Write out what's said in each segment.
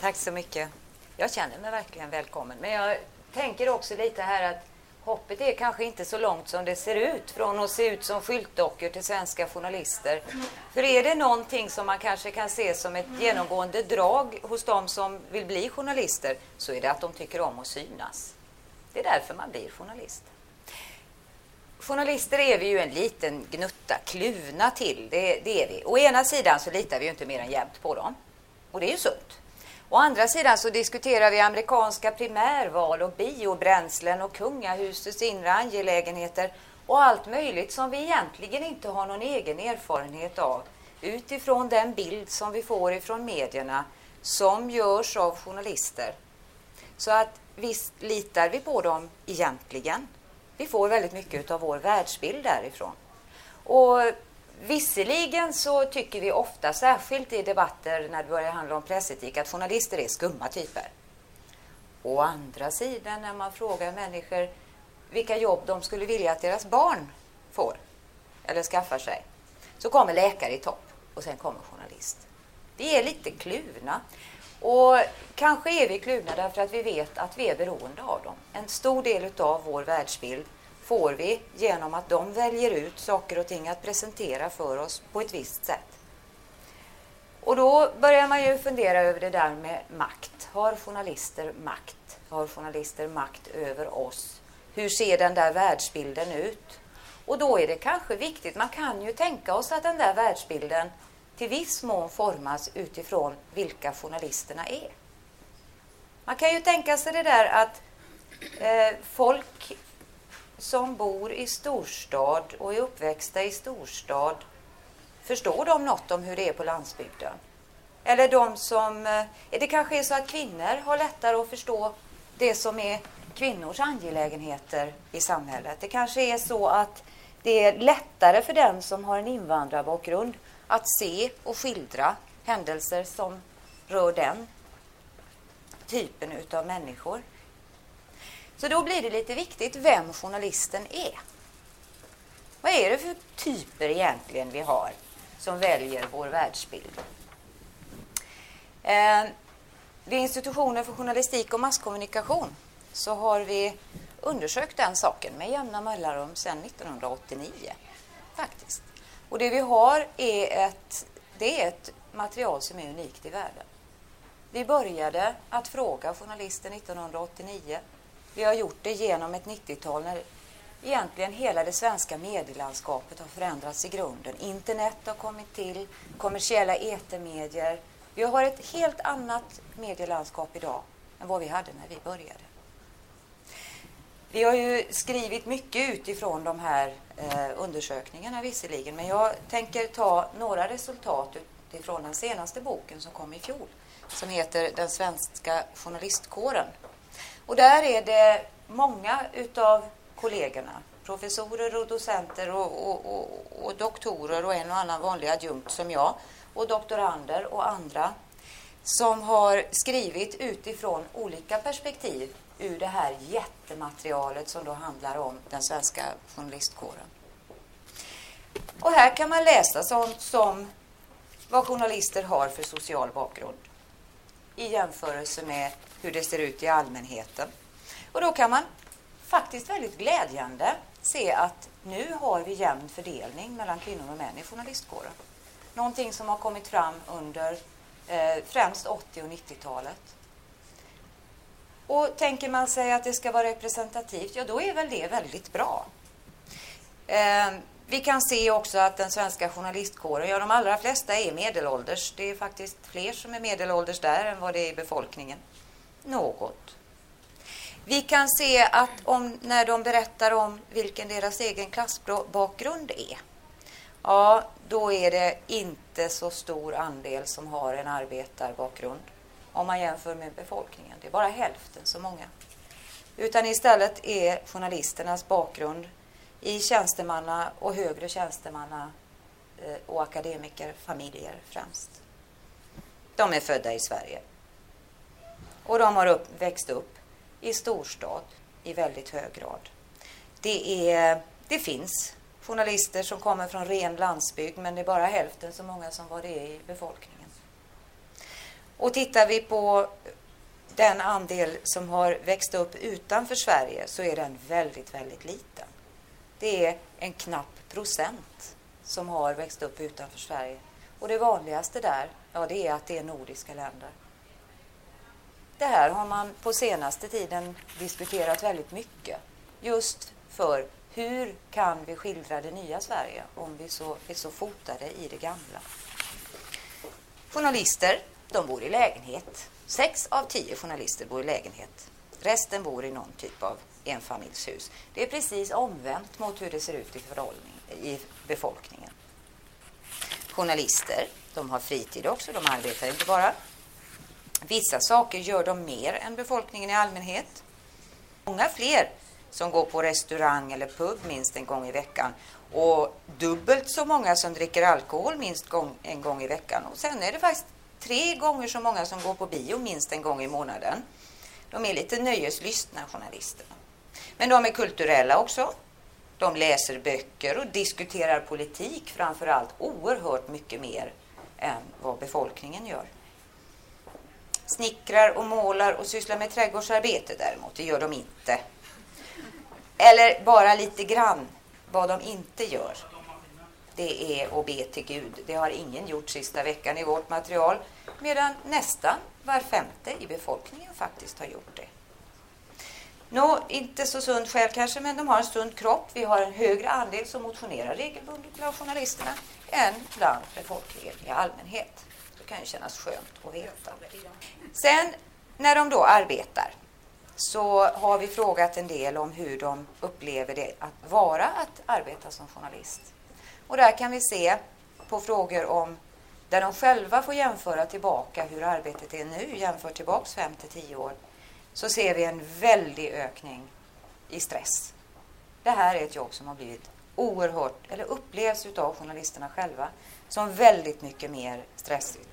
Tack så mycket. Jag känner mig verkligen välkommen. Men jag tänker också lite här att hoppet är kanske inte så långt som det ser ut. Från att se ut som skyltdockor till svenska journalister. För är det någonting som man kanske kan se som ett genomgående drag hos de som vill bli journalister, så är det att de tycker om att synas. Det är därför man blir journalist. Journalister är vi ju en liten gnutta kluvna till. Det är vi. Å ena sidan så litar vi ju inte mer än jämt på dem. Och det är ju sunt. Å andra sidan så diskuterar vi amerikanska primärval och biobränslen och kungahusets inre angelägenheter och allt möjligt som vi egentligen inte har någon egen erfarenhet av utifrån den bild som vi får ifrån medierna som görs av journalister. Så att visst litar vi på dem egentligen. Vi får väldigt mycket av vår världsbild därifrån. Och visserligen så tycker vi ofta, särskilt i debatter när det börjar handla om pressetik, att journalister är skumma typer. Å andra sidan, när man frågar människor vilka jobb de skulle vilja att deras barn får eller skaffar sig, så kommer läkare i topp och sen kommer journalist. Vi är lite kluvna. Och kanske är vi kluvna därför att vi vet att vi är beroende av dem. En stor del av vår världsbild får vi genom att de väljer ut saker och ting att presentera för oss på ett visst sätt. Och då börjar man ju fundera över det där med makt. Har journalister makt? Har journalister makt över oss? Hur ser den där världsbilden ut? Och då är det kanske viktigt, man kan ju tänka oss att den där världsbilden till viss mån formas utifrån vilka journalisterna är. Man kan ju tänka sig det där att folk som bor i storstad och är uppväxta i storstad, förstår de något om hur det är på landsbygden? Eller de som, det kanske är så att kvinnor har lättare att förstå det som är kvinnors angelägenheter i samhället. Det kanske är så att det är lättare för den som har en invandrarbakgrund att se och skildra händelser som rör den typen av människor. Så då blir det lite viktigt vem journalisten är. Vad är det för typer egentligen vi har som väljer vår världsbild? Vid Institutionen för journalistik och masskommunikation så har vi undersökt den saken med jämna mellanrum sedan 1989 faktiskt. Och det vi har är ett material som är unikt i världen. Vi började att fråga journalister 1989. Vi har gjort det genom ett 90-tal när egentligen hela det svenska medielandskapet har förändrats i grunden. Internet har kommit till, kommersiella etermedier. Vi har ett helt annat medielandskap idag än vad vi hade när vi började. Vi har ju skrivit mycket utifrån de här undersökningarna visserligen, men jag tänker ta några resultat utifrån den senaste boken som kom i fjol, som heter Den svenska journalistkåren. Och där är det många utav kollegorna, professorer och docenter och doktorer och en och annan vanlig adjunkt som jag och doktorander och andra som har skrivit utifrån olika perspektiv ur det här jättematerialet som då handlar om den svenska journalistkåren. Och här kan man läsa sånt som vad journalister har för social bakgrund i jämförelse med hur det ser ut i allmänheten. Och då kan man faktiskt väldigt glädjande se att nu har vi jämn fördelning mellan kvinnor och män i journalistkåren. Någonting som har kommit fram under främst 80- och 90-talet. Och tänker man sig att det ska vara representativt, ja då är väl det väldigt bra. Vi kan se också att den svenska journalistkåren, ja de allra flesta är medelålders. Det är faktiskt fler som är medelålders där än vad det är i befolkningen. Något. Vi kan se att när de berättar om vilken deras egen klassbakgrund är, ja då är det inte så stor andel som har en arbetarbakgrund. Om man jämför med befolkningen. Det är bara hälften så många. Utan istället är journalisternas bakgrund i tjänstemanna och högre tjänstemanna och akademikerfamiljer främst. De är födda i Sverige. Och de har växt upp i storstad i väldigt hög grad. Det finns journalister som kommer från ren landsbygd, men det är bara hälften så många som vad det är i befolkningen. Och tittar vi på den andel som har växt upp utanför Sverige så är den väldigt, väldigt liten. Det är en knapp procent som har växt upp utanför Sverige. Och det vanligaste där, ja, det är att det är nordiska länder. Det här har man på senaste tiden diskuterat väldigt mycket. Just för hur kan vi skildra det nya Sverige om vi är så fotade i det gamla. Journalister, de bor i lägenhet. 6 av 10 journalister bor i lägenhet. Resten bor i någon typ av enfamiljshus. Det är precis omvänt mot hur det ser ut i befolkningen. Journalister, de har fritid också, de arbetar inte bara. Vissa saker gör de mer än befolkningen i allmänhet. Många fler som går på restaurang eller pub minst en gång i veckan. Och dubbelt så många som dricker alkohol minst en gång i veckan. Och sen är det faktiskt 3 gånger så många som går på bio minst en gång i månaden. De är lite nöjeslystna journalisterna. Men de är kulturella också. De läser böcker och diskuterar politik framförallt oerhört mycket mer än vad befolkningen gör. Snickrar och målar och sysslar med trädgårdsarbete däremot, det gör de inte. Eller bara lite grann vad de inte gör. Det är att be till Gud. Det har ingen gjort sista veckan i vårt material. Medan nästan var 5:e i befolkningen faktiskt har gjort det. Nå, inte så sund själ kanske, men de har en sund kropp. Vi har en högre andel som motionerar regelbundet bland journalisterna än bland befolkningen i allmänhet. Det kan ju kännas skönt att veta. Sen när de då arbetar så har vi frågat en del om hur de upplever det att arbeta som journalist. Och där kan vi se på frågor om där de själva får jämföra tillbaka hur arbetet är nu jämfört tillbaks 5 till 10 år. Så ser vi en väldig ökning i stress. Det här är ett jobb som har blivit oerhört, eller upplevs utav journalisterna själva, som väldigt mycket mer stressigt.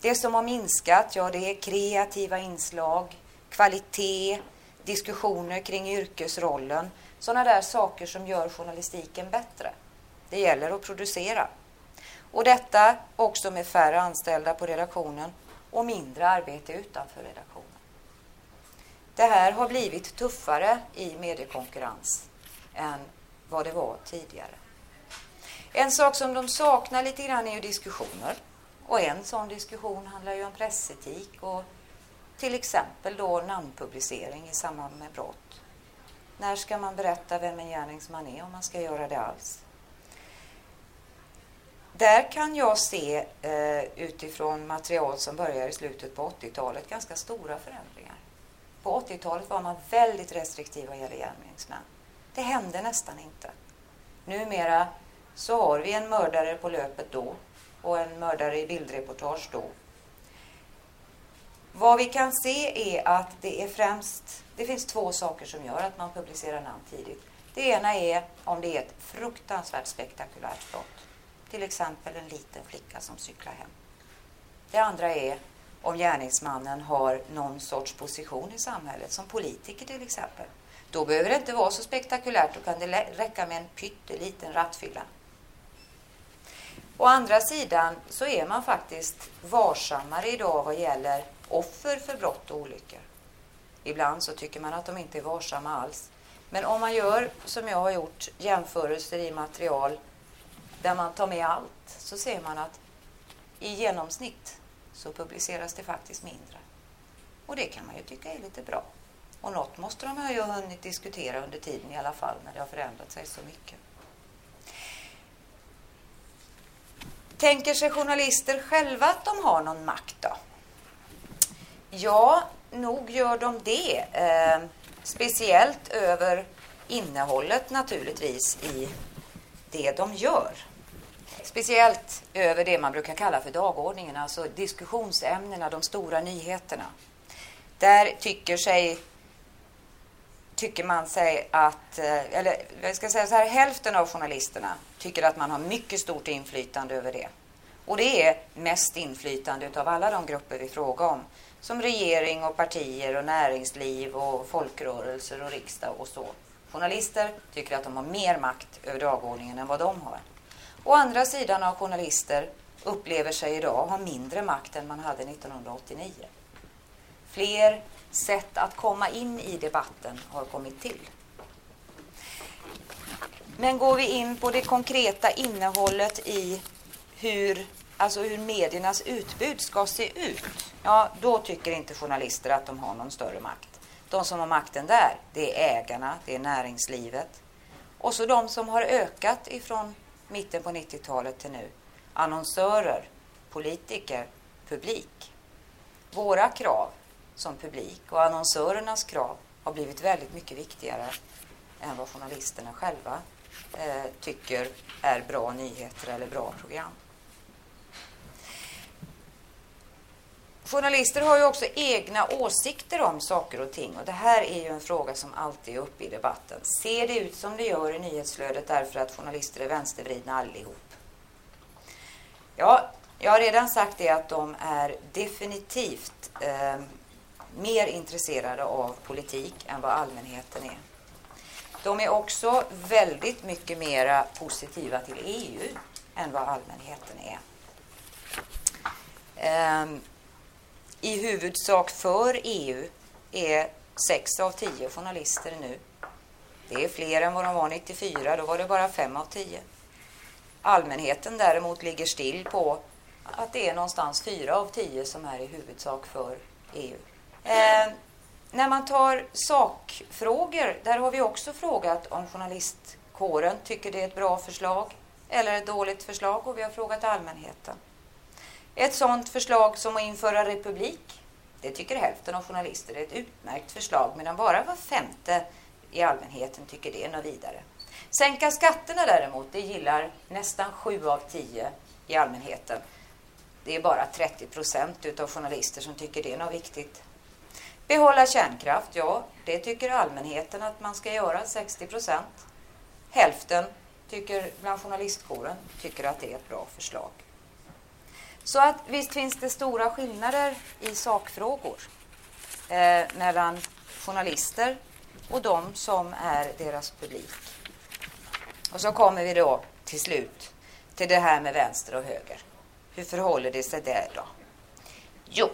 Det som har minskat, ja, det är kreativa inslag, kvalitet, diskussioner kring yrkesrollen. Sådana där saker som gör journalistiken bättre. Det gäller att producera. Och detta också med färre anställda på redaktionen och mindre arbete utanför redaktionen. Det här har blivit tuffare i mediekonkurrens än vad det var tidigare. En sak som de saknar lite grann är ju diskussioner. Och en sån diskussion handlar ju om pressetik och till exempel då namnpublicering i samband med brott. När ska man berätta vem en gärningsman är om man ska göra det alls? Där kan jag se utifrån material som börjar i slutet på 80-talet ganska stora förändringar. På 80-talet var man väldigt restriktiv vad gäller gärningsmän. Det hände nästan inte. Numera så har vi en mördare på löpet då och en mördare i bildreportage då. Vad vi kan se är att det finns 2 saker som gör att man publicerar namn tidigt. Det ena är om det är ett fruktansvärt spektakulärt brott. Till exempel en liten flicka som cyklar hem. Det andra är om gärningsmannen har någon sorts position i samhället, som politiker till exempel. Då behöver det inte vara så spektakulärt, då kan det räcka med en pytteliten rattfylla. Å andra sidan så är man faktiskt varsammare idag vad gäller offer för brott och olyckor. Ibland så tycker man att de inte är varsamma alls. Men om man gör, som jag har gjort, jämförelser i material där man tar med allt, så ser man att i genomsnitt så publiceras det faktiskt mindre. Och det kan man ju tycka är lite bra. Och något måste de ha ju hunnit diskutera under tiden i alla fall, när det har förändrat sig så mycket. Tänker sig journalister själva att de har någon makt då? Ja, nog gör de det. Speciellt över innehållet naturligtvis i det de gör. Speciellt över det man brukar kalla för dagordningen, alltså diskussionsämnena, de stora nyheterna. Där tycker man sig att, eller jag ska säga så här, hälften av journalisterna tycker att man har mycket stort inflytande över det. Och det är mest inflytande utav alla de grupper vi frågar om. Som regering och partier och näringsliv och folkrörelser och riksdag och så. Journalister tycker att de har mer makt över dagordningen än vad de har. Å andra sidan har journalister upplever sig idag ha mindre makt än man hade 1989. Fler sätt att komma in i debatten har kommit till. Men går vi in på det konkreta innehållet i hur mediernas utbud ska se ut, ja, då tycker inte journalister att de har någon större makt. De som har makten där, det är ägarna, det är näringslivet. Och så de som har ökat ifrån mitten på 90-talet till nu. Annonsörer, politiker, publik. Våra krav som publik och annonsörernas krav har blivit väldigt mycket viktigare än vad journalisterna själva tycker är bra nyheter eller bra program. Journalister har ju också egna åsikter om saker och ting, och det här är ju en fråga som alltid är uppe i debatten. Ser det ut som det gör i nyhetsflödet därför att journalister är vänstervridna allihop? Ja, jag har redan sagt det att de är definitivt mer intresserade av politik än vad allmänheten är. De är också väldigt mycket mer positiva till EU än vad allmänheten är. I huvudsak för EU är 6 av 10 journalister nu. Det är fler än vad de var 94, då var det bara 5 av 10. Allmänheten däremot ligger still på att det är någonstans 4 av 10 som är i huvudsak för EU. När man tar sakfrågor, där har vi också frågat om journalistkåren tycker det är ett bra förslag eller ett dåligt förslag, och vi har frågat allmänheten. Ett sådant förslag som att införa republik, det tycker hälften av journalister är ett utmärkt förslag, medan bara var 5:e i allmänheten tycker det är något vidare. Sänka skatterna däremot, det gillar nästan 7 av 10 i allmänheten. Det är bara 30% utav journalister som tycker det är något viktigt. Behålla kärnkraft, ja, det tycker allmänheten att man ska göra, 60%. Hälften tycker bland journalistkåren tycker att det är ett bra förslag. Så att visst finns det stora skillnader i sakfrågor mellan journalister och de som är deras publik. Och så kommer vi då till slut till det här med vänster och höger. Hur förhåller det sig där då? Jo,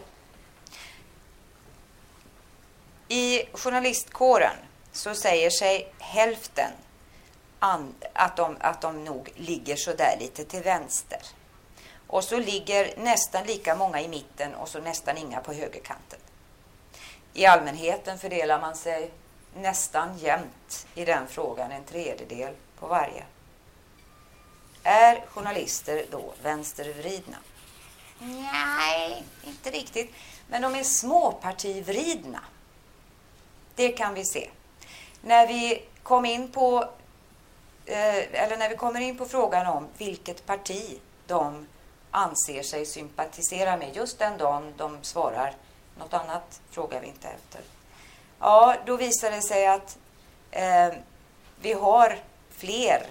i journalistkåren så säger sig hälften att de nog ligger så där lite till vänster. Och så ligger nästan lika många i mitten och så nästan inga på högerkanten. I allmänheten fördelar man sig nästan jämnt i den frågan, 1/3 på varje. Är journalister då vänstervridna? Nej, inte riktigt. Men de är småpartivridna. Det kan vi se. När vi kommer in på frågan om vilket parti de anser sig sympatisera med just den dagen de svarar. Något annat frågar vi inte efter. Ja, då visar det sig att vi har fler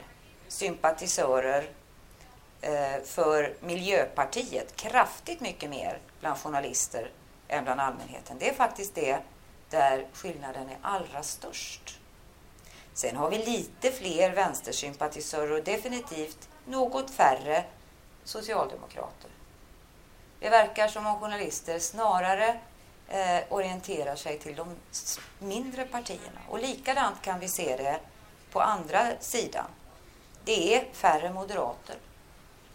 sympatisörer för Miljöpartiet. Kraftigt mycket mer bland journalister än bland allmänheten. Det är faktiskt det där skillnaden är allra störst. Sen har vi lite fler vänstersympatisörer och definitivt något färre socialdemokrater. Det verkar som om journalister snarare orienterar sig till de mindre partierna. Och likadant kan vi se det på andra sidan. Det är färre moderater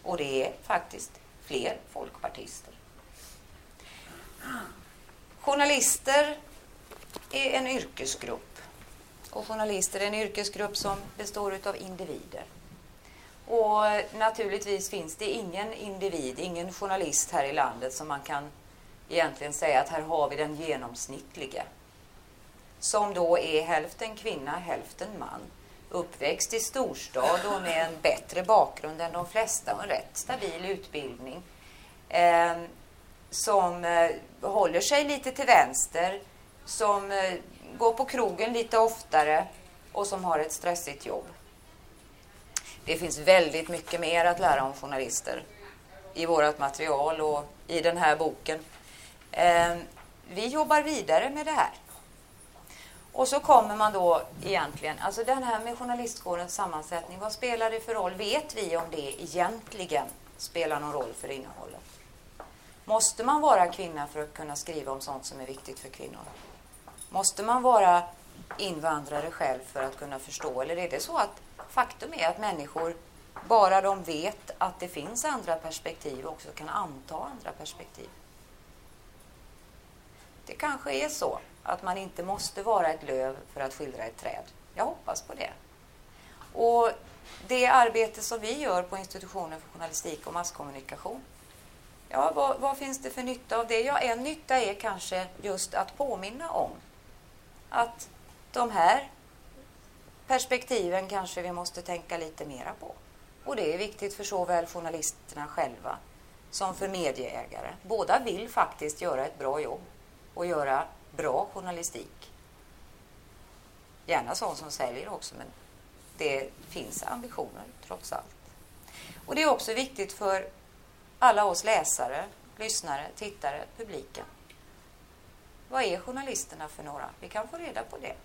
och det är faktiskt fler folkpartister. Journalister är en yrkesgrupp, och journalister är en yrkesgrupp som består av individer. Och naturligtvis finns det ingen individ, ingen journalist här i landet som man kan egentligen säga att här har vi den genomsnittliga. Som då är hälften kvinna, hälften man. Uppväxt i storstad och med en bättre bakgrund än de flesta och en rätt stabil utbildning. Som håller sig lite till vänster, som går på krogen lite oftare och som har ett stressigt jobb. Det finns väldigt mycket mer att lära om journalister i vårt material och i den här boken. Vi jobbar vidare med det här. Och så kommer man då egentligen, alltså den här med journalistkårens sammansättning, vad spelar det för roll? Vet vi om det egentligen spelar någon roll för innehållet. Måste man vara kvinna för att kunna skriva om sånt som är viktigt för kvinnor? Måste man vara invandrare själv för att kunna förstå? Eller är det så att faktum är att människor, bara de vet att det finns andra perspektiv, också kan anta andra perspektiv? Det kanske är så att man inte måste vara ett löv för att skildra ett träd. Jag hoppas på det. Och det arbete som vi gör på Institutionen för journalistik och masskommunikation, ja, vad finns det för nytta av det? Ja, en nytta är kanske just att påminna om att de här perspektiven kanske vi måste tänka lite mera på. Och det är viktigt för såväl journalisterna själva som för medieägare. Båda vill faktiskt göra ett bra jobb och göra bra journalistik. Gärna sån som säljer också, men det finns ambitioner trots allt. Och det är också viktigt för alla oss läsare, lyssnare, tittare, publiken. Vad är journalisterna för några? Vi kan få reda på det.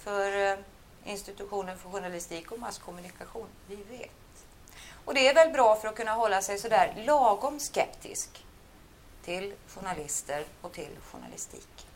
För Institutionen för journalistik och masskommunikation, vi vet. Och det är väl bra för att kunna hålla sig sådär lagom skeptisk till journalister och till journalistik.